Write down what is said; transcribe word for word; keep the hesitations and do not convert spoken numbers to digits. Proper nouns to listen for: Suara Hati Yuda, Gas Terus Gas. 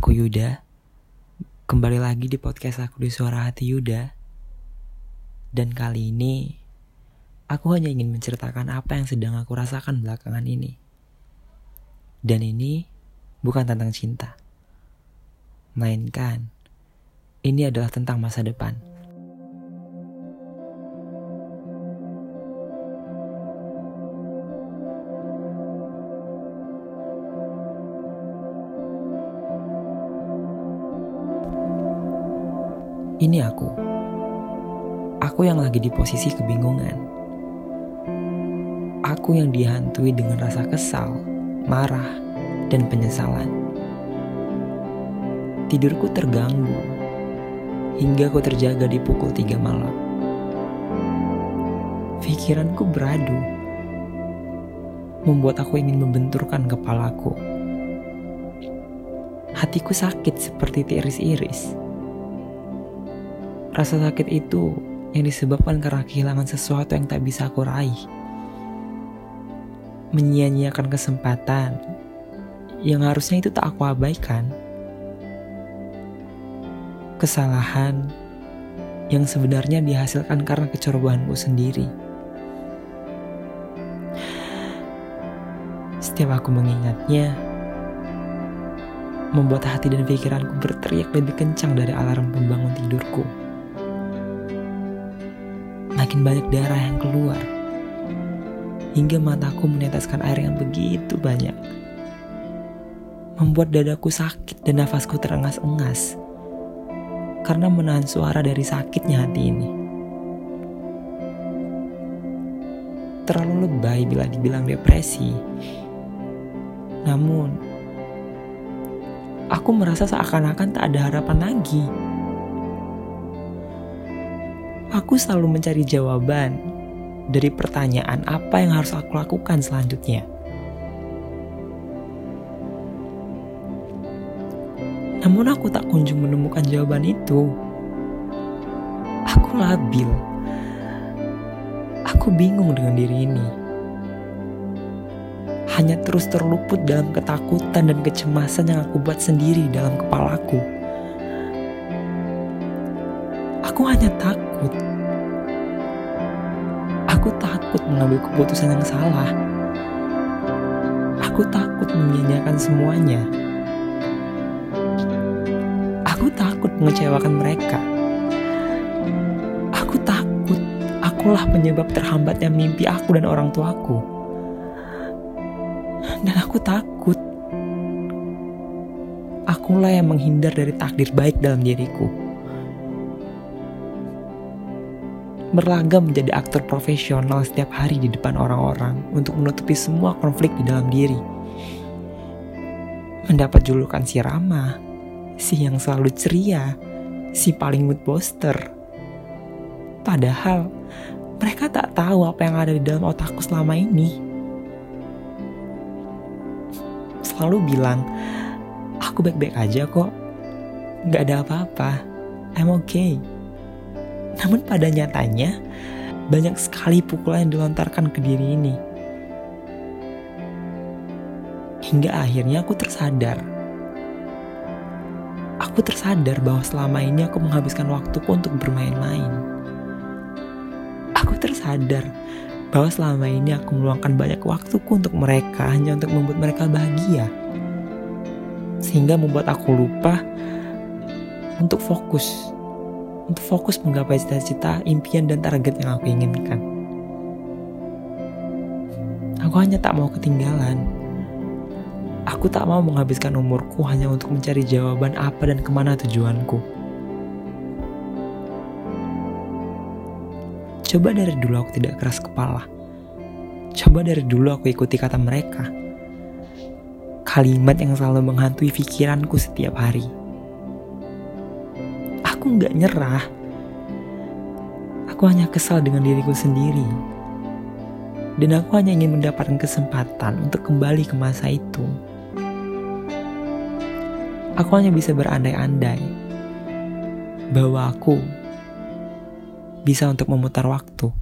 Aku Yuda, kembali lagi di podcast aku di Suara Hati Yuda. Dan kali ini, aku hanya ingin menceritakan apa yang sedang aku rasakan belakangan ini. Dan ini bukan tentang cinta, melainkan ini adalah tentang masa depan. Ini aku, aku yang lagi di posisi kebingungan. Aku yang dihantui dengan rasa kesal, marah, dan penyesalan. Tidurku terganggu, hingga ku terjaga di pukul tiga malam. Pikiranku beradu, membuat aku ingin membenturkan kepalaku. Hatiku sakit seperti tiris-iris. Rasa sakit itu yang disebabkan karena kehilangan sesuatu yang tak bisa aku raih. Menyia-nyiakan kesempatan yang harusnya itu tak aku abaikan. Kesalahan yang sebenarnya dihasilkan karena kecerobohanku sendiri. Setiap aku mengingatnya, membuat hati dan pikiranku berteriak lebih kencang dari alarm pembangun tidurku. Makin banyak darah yang keluar, hingga mataku meneteskan air yang begitu banyak, membuat dadaku sakit dan nafasku terengas-engas karena menahan suara dari sakitnya hati ini. Terlalu lebay bila dibilang depresi, namun aku merasa seakan-akan tak ada harapan lagi. Aku selalu mencari jawaban dari pertanyaan apa yang harus aku lakukan selanjutnya. Namun aku tak kunjung menemukan jawaban itu. Aku labil. Aku bingung dengan diri ini. Hanya terus terluput dalam ketakutan dan kecemasan yang aku buat sendiri dalam kepalaku. Aku hanya takut. Aku takut mengambil keputusan yang salah. Aku takut menyia-nyiakan semuanya. Aku takut mengecewakan mereka. Aku takut akulah penyebab terhambatnya mimpi aku dan orang tuaku. Dan aku takut akulah yang menghindar dari takdir baik dalam diriku. Berlaga menjadi aktor profesional setiap hari di depan orang-orang untuk menutupi semua konflik di dalam diri. Mendapat julukan si Rama, si yang selalu ceria, si paling mood booster. Padahal mereka tak tahu apa yang ada di dalam otakku selama ini. Selalu bilang, aku baik-baik aja kok, gak ada apa-apa, I'm okay. Namun pada nyatanya, banyak sekali pukulan yang dilontarkan ke diri ini. Hingga akhirnya aku tersadar. Aku tersadar bahwa selama ini aku menghabiskan waktuku untuk bermain-main. Aku tersadar bahwa selama ini aku meluangkan banyak waktuku untuk mereka hanya untuk membuat mereka bahagia. Sehingga membuat aku lupa untuk fokus. Untuk fokus menggapai cita-cita, impian, dan target yang aku inginkan. Aku hanya tak mau ketinggalan. Aku tak mau menghabiskan umurku hanya untuk mencari jawaban apa dan kemana tujuanku. Coba dari dulu aku tidak keras kepala. Coba dari dulu aku ikuti kata mereka. Kalimat yang selalu menghantui pikiranku setiap hari. Aku gak nyerah. Aku hanya kesal dengan diriku sendiri. Dan aku hanya ingin mendapatkan kesempatan untuk kembali ke masa itu. Aku hanya bisa berandai-andai bahwa aku bisa untuk memutar waktu.